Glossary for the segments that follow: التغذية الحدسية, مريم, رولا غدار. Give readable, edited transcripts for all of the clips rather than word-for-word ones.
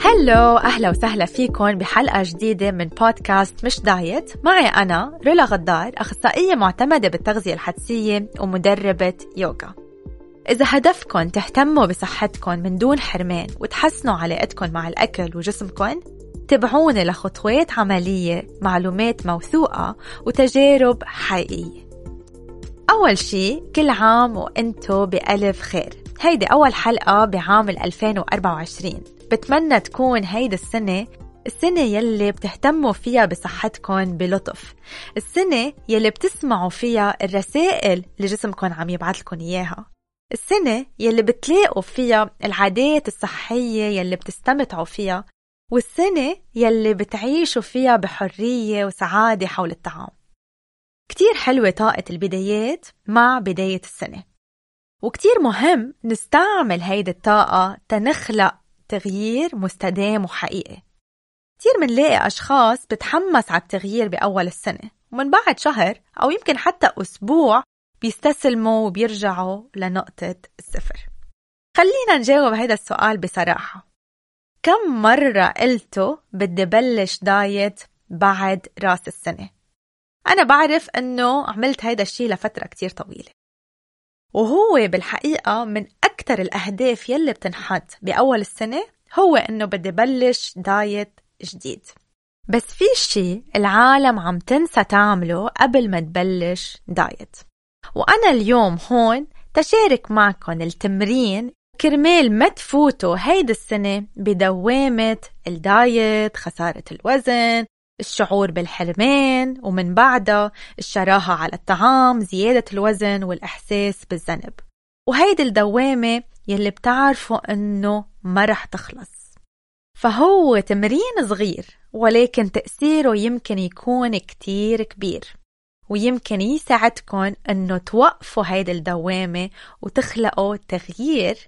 هلو، أهلا وسهلا فيكن بحلقة جديدة من بودكاست مش دايت. معي أنا رولا غدار، أخصائية معتمدة بالتغذية الحدسية ومدربة يوغا. إذا هدفكن تهتموا بصحتكن من دون حرمان وتحسنوا علاقتكن مع الأكل وجسمكن، تبعونا لخطوات عملية، معلومات موثوقة وتجارب حقيقية. أول شي، كل عام وأنتو بألف خير. هيدي أول حلقة بعام 2024، بتمنى تكون هيدي السنة يلي بتهتموا فيها بصحتكن بلطف، السنة يلي بتسمعوا فيها الرسائل اللي جسمكن عم يبعتلكن إياها، السنة يلي بتلاقوا فيها العادات الصحية يلي بتستمتعوا فيها، والسنة يلي بتعيشوا فيها بحرية وسعادة حول الطعام. كتير حلوة طاقة البدايات مع بداية السنة، وكتير مهم نستعمل هيدي الطاقة تنخلق تغيير مستدام وحقيقي. كتير منلاقي أشخاص بتحمس على التغيير بأول السنة، ومن بعد شهر أو يمكن حتى أسبوع بيستسلموا وبيرجعوا لنقطة الصفر. خلينا نجاوب هيدا السؤال بصراحة، كم مرة قلتوا بدي بلش دايت بعد راس السنة؟ أنا بعرف أنه عملت هيدا الشي لفترة كتير طويلة، وهو بالحقيقة من أكتر الأهداف يلي بتنحط بأول السنة هو أنه بدي بلش دايت جديد. بس في شي العالم عم تنسى تعمله قبل ما تبلش دايت، وأنا اليوم هون تشارك معكن التمرين كرمال ما تفوتوا هيدا السنة بدوامة الدايت، خسارة الوزن، الشعور بالحرمان، ومن بعدها الشراهة على الطعام، زيادة الوزن والإحساس بالذنب. وهيدي الدوامة يلي بتعرفوا أنه ما رح تخلص، فهو تمرين صغير ولكن تأثيره يمكن يكون كتير كبير، ويمكن يساعدكن أنه توقفوا هيدي الدوامة وتخلقوا تغيير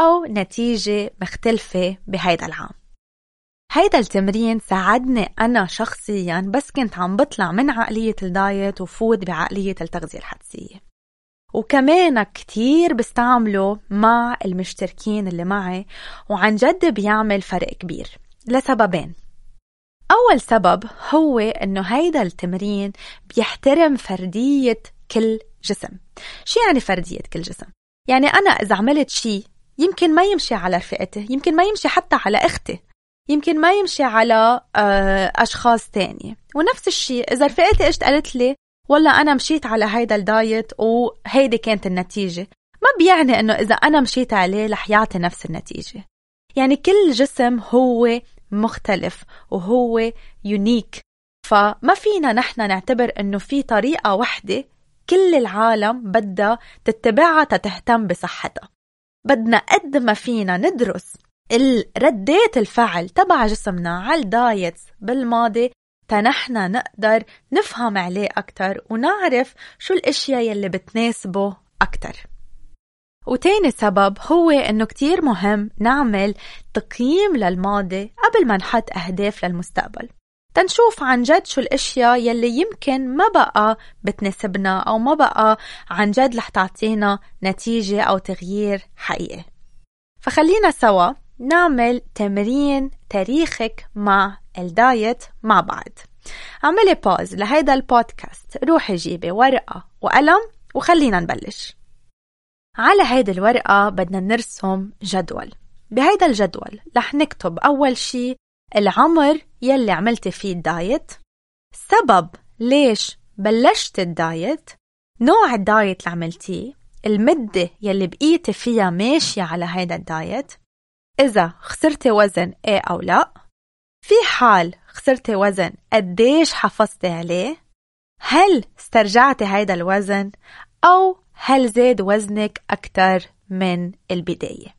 أو نتيجة مختلفة بهيدا العام. هيدا التمرين ساعدني أنا شخصياً، بس كنت عم بطلع من عقلية الدايت وفوت بعقلية التغذية الحدسية، وكمان كتير بستعمله مع المشتركين اللي معي، وعن جد بيعمل فرق كبير لسببين. أول سبب هو أنه هيدا التمرين بيحترم فردية كل جسم. شو يعني فردية كل جسم؟ يعني أنا إذا عملت شي يمكن ما يمشي على رفقتي، يمكن ما يمشي حتى على أختي، يمكن ما يمشي على أشخاص تانية. ونفس الشي إذا رفقتي إجت قالت لي والله أنا مشيت على هيدا الدايت وهيدي كانت النتيجة، ما بيعني أنه إذا أنا مشيت عليه رح يعطي نفس النتيجة. يعني كل جسم هو مختلف وهو يونيك، فما فينا نحن نعتبر أنه في طريقة واحدة كل العالم بدها تتبعها تهتم بصحتها. بدنا قد ما فينا ندرس ردات الفعل تبع جسمنا على الدايت بالماضي تنحن نقدر نفهم عليه أكتر ونعرف شو الأشياء يلي بتناسبه أكتر. وتاني سبب هو أنه كتير مهم نعمل تقييم للماضي قبل ما نحط أهداف للمستقبل، تنشوف عن جد شو الأشياء يلي يمكن ما بقى بتناسبنا أو ما بقى عن جد رح تعطينا نتيجة أو تغيير حقيقي. فخلينا سوا نعمل تمرين تاريخك مع الدايت مع بعض. اعملي باوز لهيدا البودكاست، روحي جيبي ورقة وقلم وخلينا نبلش. على هيدا الورقة بدنا نرسم جدول، بهيدا الجدول رح نكتب أول شي العمر يلي عملت فيه الدايت، سبب ليش بلشت الدايت، نوع الدايت اللي عملتيه، المدة يلي بقيت فيها ماشية على هيدا الدايت، إذا خسرت وزن إيه أو لا، في حال خسرت وزن قديش حافظت عليه، هل استرجعت هيدا الوزن أو هل زاد وزنك أكتر من البداية.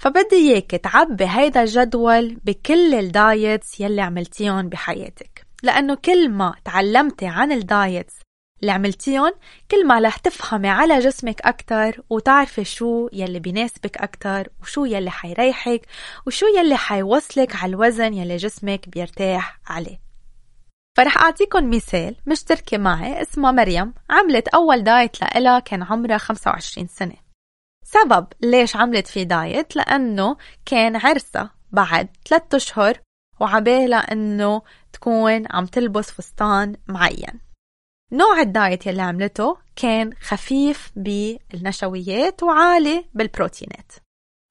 فبدي إياك تعبي هيدا الجدول بكل الدايتس يلي عملتيهم بحياتك، لأنه كل ما تعلمتي عن الدايتس اللي عملتيهم كل ما رح تفهمي على جسمك أكتر وتعرفي شو يلي بيناسبك أكتر وشو يلي حيريحك وشو يلي حيوصلك على الوزن يلي جسمك بيرتاح عليه. فرح أعطيكم مثال. مشتركة معي اسمها مريم، عملت أول دايت لإلها كان عمرها 25 سنة. سبب ليش عملت في دايت لأنه كان عرسها بعد 3 أشهر وعبالها أنه تكون عم تلبس فستان معين. نوع الدايت اللي عملته كان خفيف بالنشويات وعالي بالبروتينات.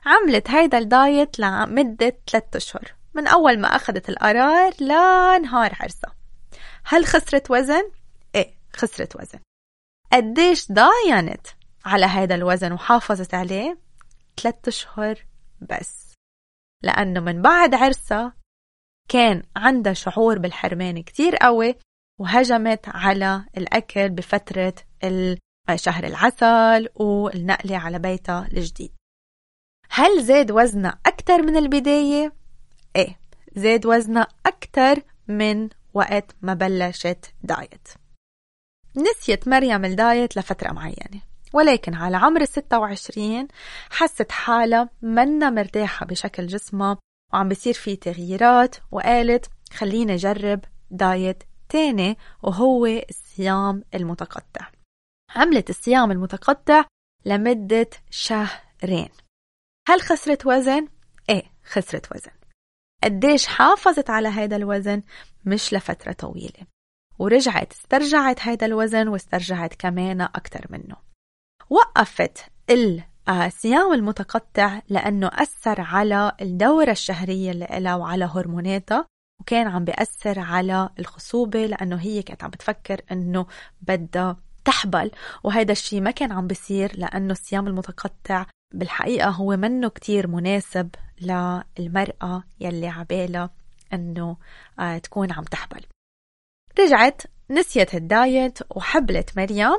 عملت هيدا الدايت لمدة 3 أشهر من أول ما أخذت القرار لنهار عرسها. هل خسرت وزن؟ إيه خسرت وزن. قديش داينت على هيدا الوزن وحافظت عليه؟ 3 أشهر بس، لأنه من بعد عرسها كان عندها شعور بالحرمان كتير قوي وهجمت على الأكل بفترة شهر العسل والنقلة على بيتها الجديد. هل زاد وزنها أكتر من البداية؟ إيه زاد وزنها أكتر من وقت ما بلشت دايت. نسيت مريم الدايت لفترة معينة، ولكن على عمر 26 حست حالها منا مرتاحة بشكل جسمها وعم بيصير فيه تغييرات، وقالت خليني أجرب دايت تاني وهو الصيام المتقطع. عملت الصيام المتقطع لمدة 2 شهور. هل خسرت وزن؟ إيه خسرت وزن. قديش حافظت على هيدا الوزن؟ مش لفترة طويلة، ورجعت استرجعت هيدا الوزن واسترجعت كمان أكتر منه. وقفت الصيام المتقطع لأنه أثر على الدورة الشهرية اللي إلها وعلى هرموناتها، وكان عم بيأثر على الخصوبة لأنه هي كانت عم بتفكر أنه بدها تحبل، وهذا الشيء ما كان عم بيصير لأنه الصيام المتقطع بالحقيقة هو منه كتير مناسب للمرأة يلي عبالها أنه تكون عم تحبل. رجعت نسيت الدايت وحبلت مريم،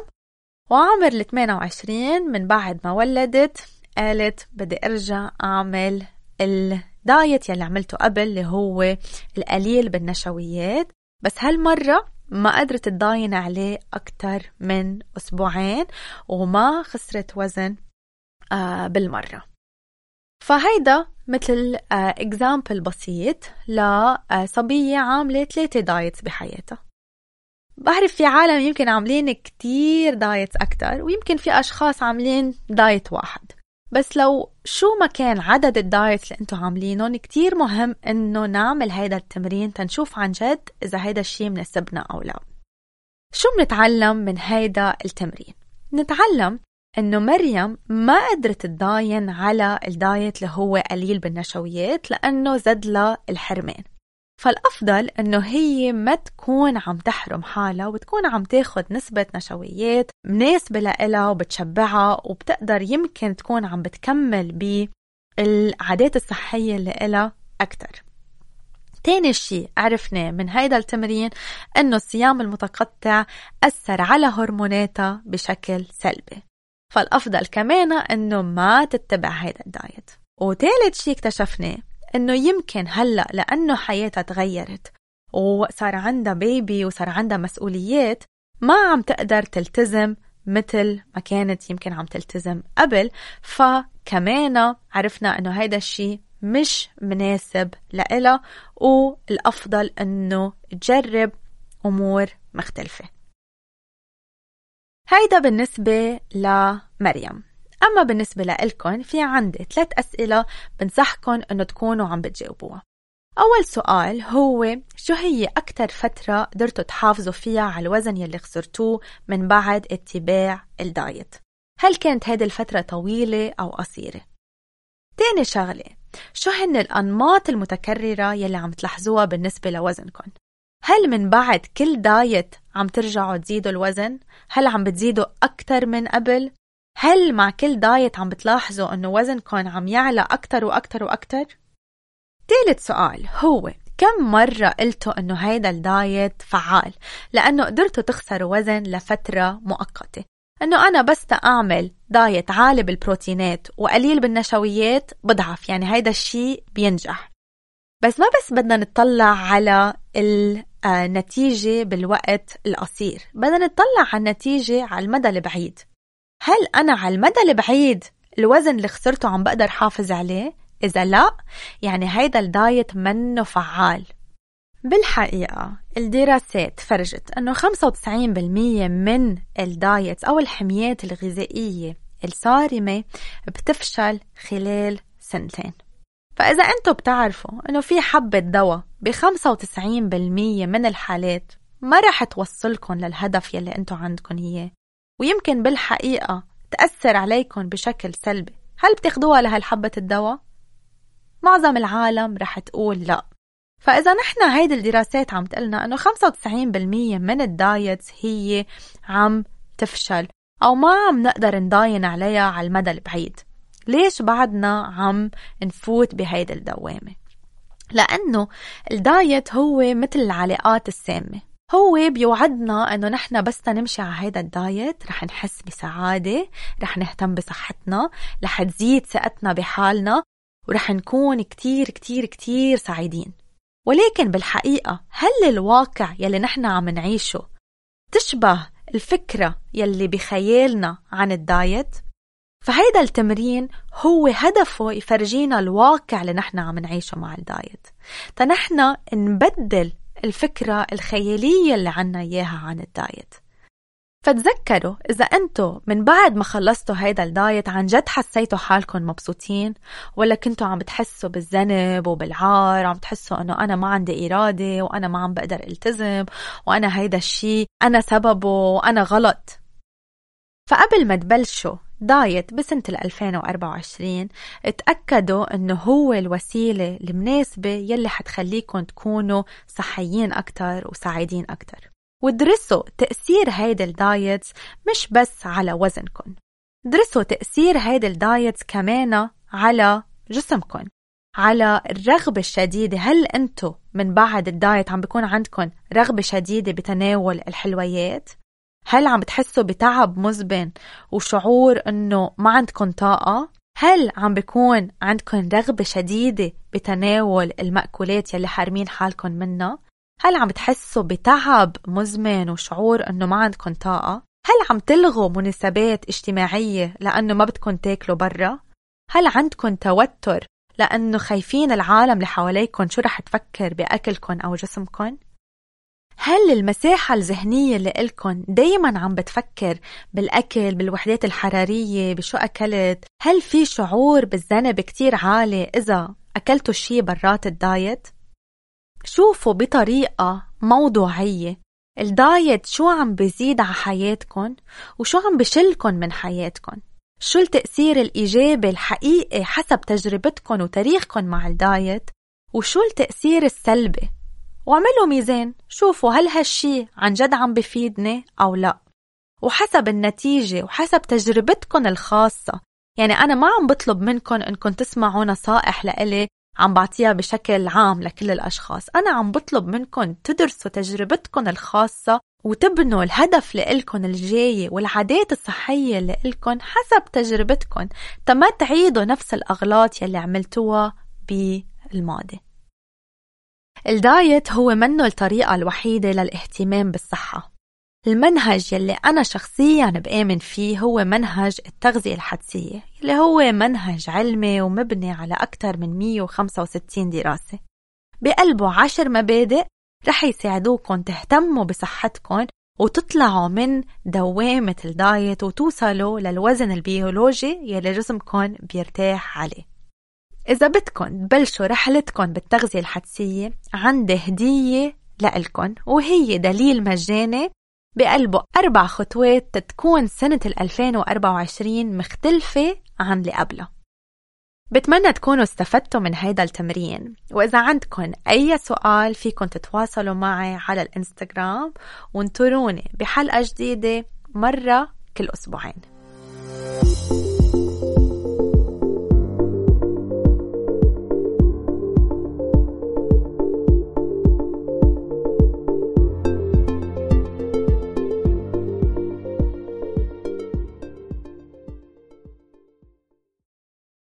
وعمر ال28 من بعد ما ولدت قالت بدي أرجع أعمل الدايت يلي عملته قبل اللي هو القليل بالنشويات، بس هالمرة ما قدرت تضاين عليه أكتر من 2 أسبوع وما خسرت وزن بالمرة. فهيدا مثل example بسيط لصبية عاملة 3 دايتس بحياتها. بعرف في عالم يمكن عاملين كتير دايتس أكتر، ويمكن في أشخاص عاملين دايت واحد بس. لو شو ما كان عدد الدايتس اللي انتو عاملينهم، كتير مهم انه نعمل هيدا التمرين تنشوف عن جد اذا هيدا الشيء مناسبنا او لا. شو بنتعلم من هيدا التمرين؟ نتعلم انه مريم ما قدرت تضاين على الدايت اللي هو قليل بالنشويات لانه زدلها الحرمان، فالافضل انه هي ما تكون عم تحرم حالها وتكون عم تاخد نسبة نشويات مناسبة لها وبتشبعها، وبتقدر يمكن تكون عم بتكمل بالعادات الصحية اللي لها اكتر. تاني شيء عرفناه من هيدا التمرين انه الصيام المتقطع اثر على هرموناتها بشكل سلبي، فالافضل كمان انه ما تتبع هيدا الدايت. وتالت شيء اكتشفناه إنه يمكن هلأ لأنه حياتها تغيرت وصار عندها بيبي وصار عندها مسؤوليات، ما عم تقدر تلتزم مثل ما كانت يمكن عم تلتزم قبل، فكمان عرفنا إنه هيدا الشيء مش مناسب لإلها، والأفضل إنه تجرب أمور مختلفة. هيدا بالنسبة لمريم. أما بالنسبة لإلكن، في عندي 3 أسئلة بنصحكن أنه تكونوا عم بتجاوبوها. أول سؤال هو شو هي أكتر فترة قدرتوا تحافظوا فيها على الوزن يلي خسرتوه من بعد اتباع الدايت؟ هل كانت هيدي الفترة طويلة أو قصيرة؟ تاني شغلة، شو هن الأنماط المتكررة يلي عم تلاحظوها بالنسبة لوزنكن؟ هل من بعد كل دايت عم ترجعوا تزيدوا الوزن؟ هل عم بتزيدوا أكتر من قبل؟ هل مع كل دايت عم بتلاحظوا أنه وزنكن عم يعلى أكتر وأكتر وأكتر؟ تالت سؤال هو كم مرة قلتوا أنه هيدا الدايت فعال لأنه قدرتوا تخسروا وزن لفترة مؤقتة؟ أنه أنا بس أعمل دايت عالي بالبروتينات وقليل بالنشويات بضعف، يعني هيدا الشي بينجح. بس ما بس بدنا نتطلع على النتيجة بالوقت القصير، بدنا نتطلع على النتيجة على المدى البعيد. هل أنا على المدى البعيد الوزن اللي خسرته عم بقدر حافظ عليه؟ إذا لا، يعني هيدا الدايت منه فعال. بالحقيقة الدراسات فرجت أنه 95% من الدايت أو الحميات الغذائية الصارمة بتفشل خلال سنتين. فإذا أنتوا بتعرفوا أنه في حبة دواء ب95% من الحالات ما رح توصلكم للهدف يلي أنتوا عندكم إياه، ويمكن بالحقيقة تأثر عليكم بشكل سلبي، هل بتاخدوها لهالحبة الدواء؟ معظم العالم رح تقول لا. فإذا نحن هيدي الدراسات عم تقلنا أنه 95% من الدايتس هي عم تفشل أو ما عم نقدر نداين عليها على المدى البعيد، ليش بعدنا عم نفوت بهيدي الدوامة؟ لأنه الدايت هو مثل العلاقات السامة، هو بيوعدنا أنه نحن بس نمشي على هيدا الدايت رح نحس بسعادة، رح نهتم بصحتنا، رح تزيد ثقتنا بحالنا، ورح نكون كتير كتير كتير سعيدين. ولكن بالحقيقة هل الواقع يلي نحن عم نعيشه تشبه الفكرة يلي بخيالنا عن الدايت؟ فهيدا التمرين هو هدفه يفرجينا الواقع اللي نحن عم نعيشه مع الدايت، فنحن نبدل الفكرة الخيالية اللي عنا إياها عن الدايت. فتذكروا إذا أنتوا من بعد ما خلصتوا هيدا الدايت عن جد حسيتوا حالكم مبسوطين، ولا كنتوا عم تحسوا بالذنب وبالعار، عم تحسوا أنه أنا ما عندي إرادة وأنا ما عم بقدر التزم وأنا هيدا الشي أنا سببه وأنا غلط. فقبل ما تبلشوا دايت بسنة 2024 اتأكدوا أنه هو الوسيلة المناسبة يلي حتخليكم تكونوا صحيين أكتر وسعيدين أكتر. ودرسوا تأثير هيدا الدايت مش بس على وزنكم، درسوا تأثير هيدا الدايت كمان على جسمكم، على الرغبة الشديدة. هل أنتوا من بعد الدايت عم بيكون عندكم رغبة شديدة بتناول الحلويات؟ هل عم بتحسوا بتعب مزبن وشعور أنه ما عندكم طاقة؟ هل عم بيكون عندكم رغبة شديدة بتناول المأكولات يلي حارمين حالكم منها؟ هل عم بتحسوا بتعب مزمن وشعور أنه ما عندكم طاقة؟ هل عم تلغوا مناسبات اجتماعية لأنه ما بدكم تاكلوا برا؟ هل عندكم توتر لأنه خايفين العالم اللي حواليكم شو رح تفكر بأكلكم أو جسمكم؟ هل المساحة الذهنية اللي إلكن دايماً عم بتفكر بالأكل، بالوحدات الحرارية، بشو أكلت؟ هل في شعور بالذنب كتير عالي إذا أكلتوا شي برات الدايت؟ شوفوا بطريقة موضوعية الدايت شو عم بزيد على حياتكن وشو عم بشلكن من حياتكن، شو التأثير الإيجابي الحقيقي حسب تجربتكن وتاريخكن مع الدايت، وشو التأثير السلبي، وعملوا ميزان شوفوا هل هالشي عن جد عم بفيدني أو لا. وحسب النتيجة وحسب تجربتكن الخاصة، يعني أنا ما عم بطلب منكن أنكن تسمعوا نصائح لإلي عم بعطيها بشكل عام لكل الأشخاص، أنا عم بطلب منكن تدرسوا تجربتكن الخاصة وتبنوا الهدف لإلكن الجاي والعادات الصحية لإلكن حسب تجربتكن، تما تعيدوا نفس الأغلاط يلي عملتوها بالماضي. الدايت هو منه الطريقة الوحيدة للاهتمام بالصحة. المنهج يلي أنا شخصياً بآمن فيه هو منهج التغذية الحدسية، اللي هو منهج علمي ومبني على أكثر من 165 دراسة، بقلبه 10 مبادئ رح يساعدوكم تهتموا بصحتكم وتطلعوا من دوامة الدايت وتوصلوا للوزن البيولوجي يلي جسمكم بيرتاح عليه. إذا بدكن تبلشوا رحلتكن بالتغذية الحدسية، عندي هدية لإلكن وهي دليل مجاني بقلبه 4 خطوات تتكون سنة 2024 مختلفة عن اللي قبلها. بتمنى تكونوا استفدتوا من هيدا التمرين، وإذا عندكن أي سؤال فيكن تتواصلوا معي على الإنستغرام، وانتروني بحلقة جديدة مرة كل أسبوعين.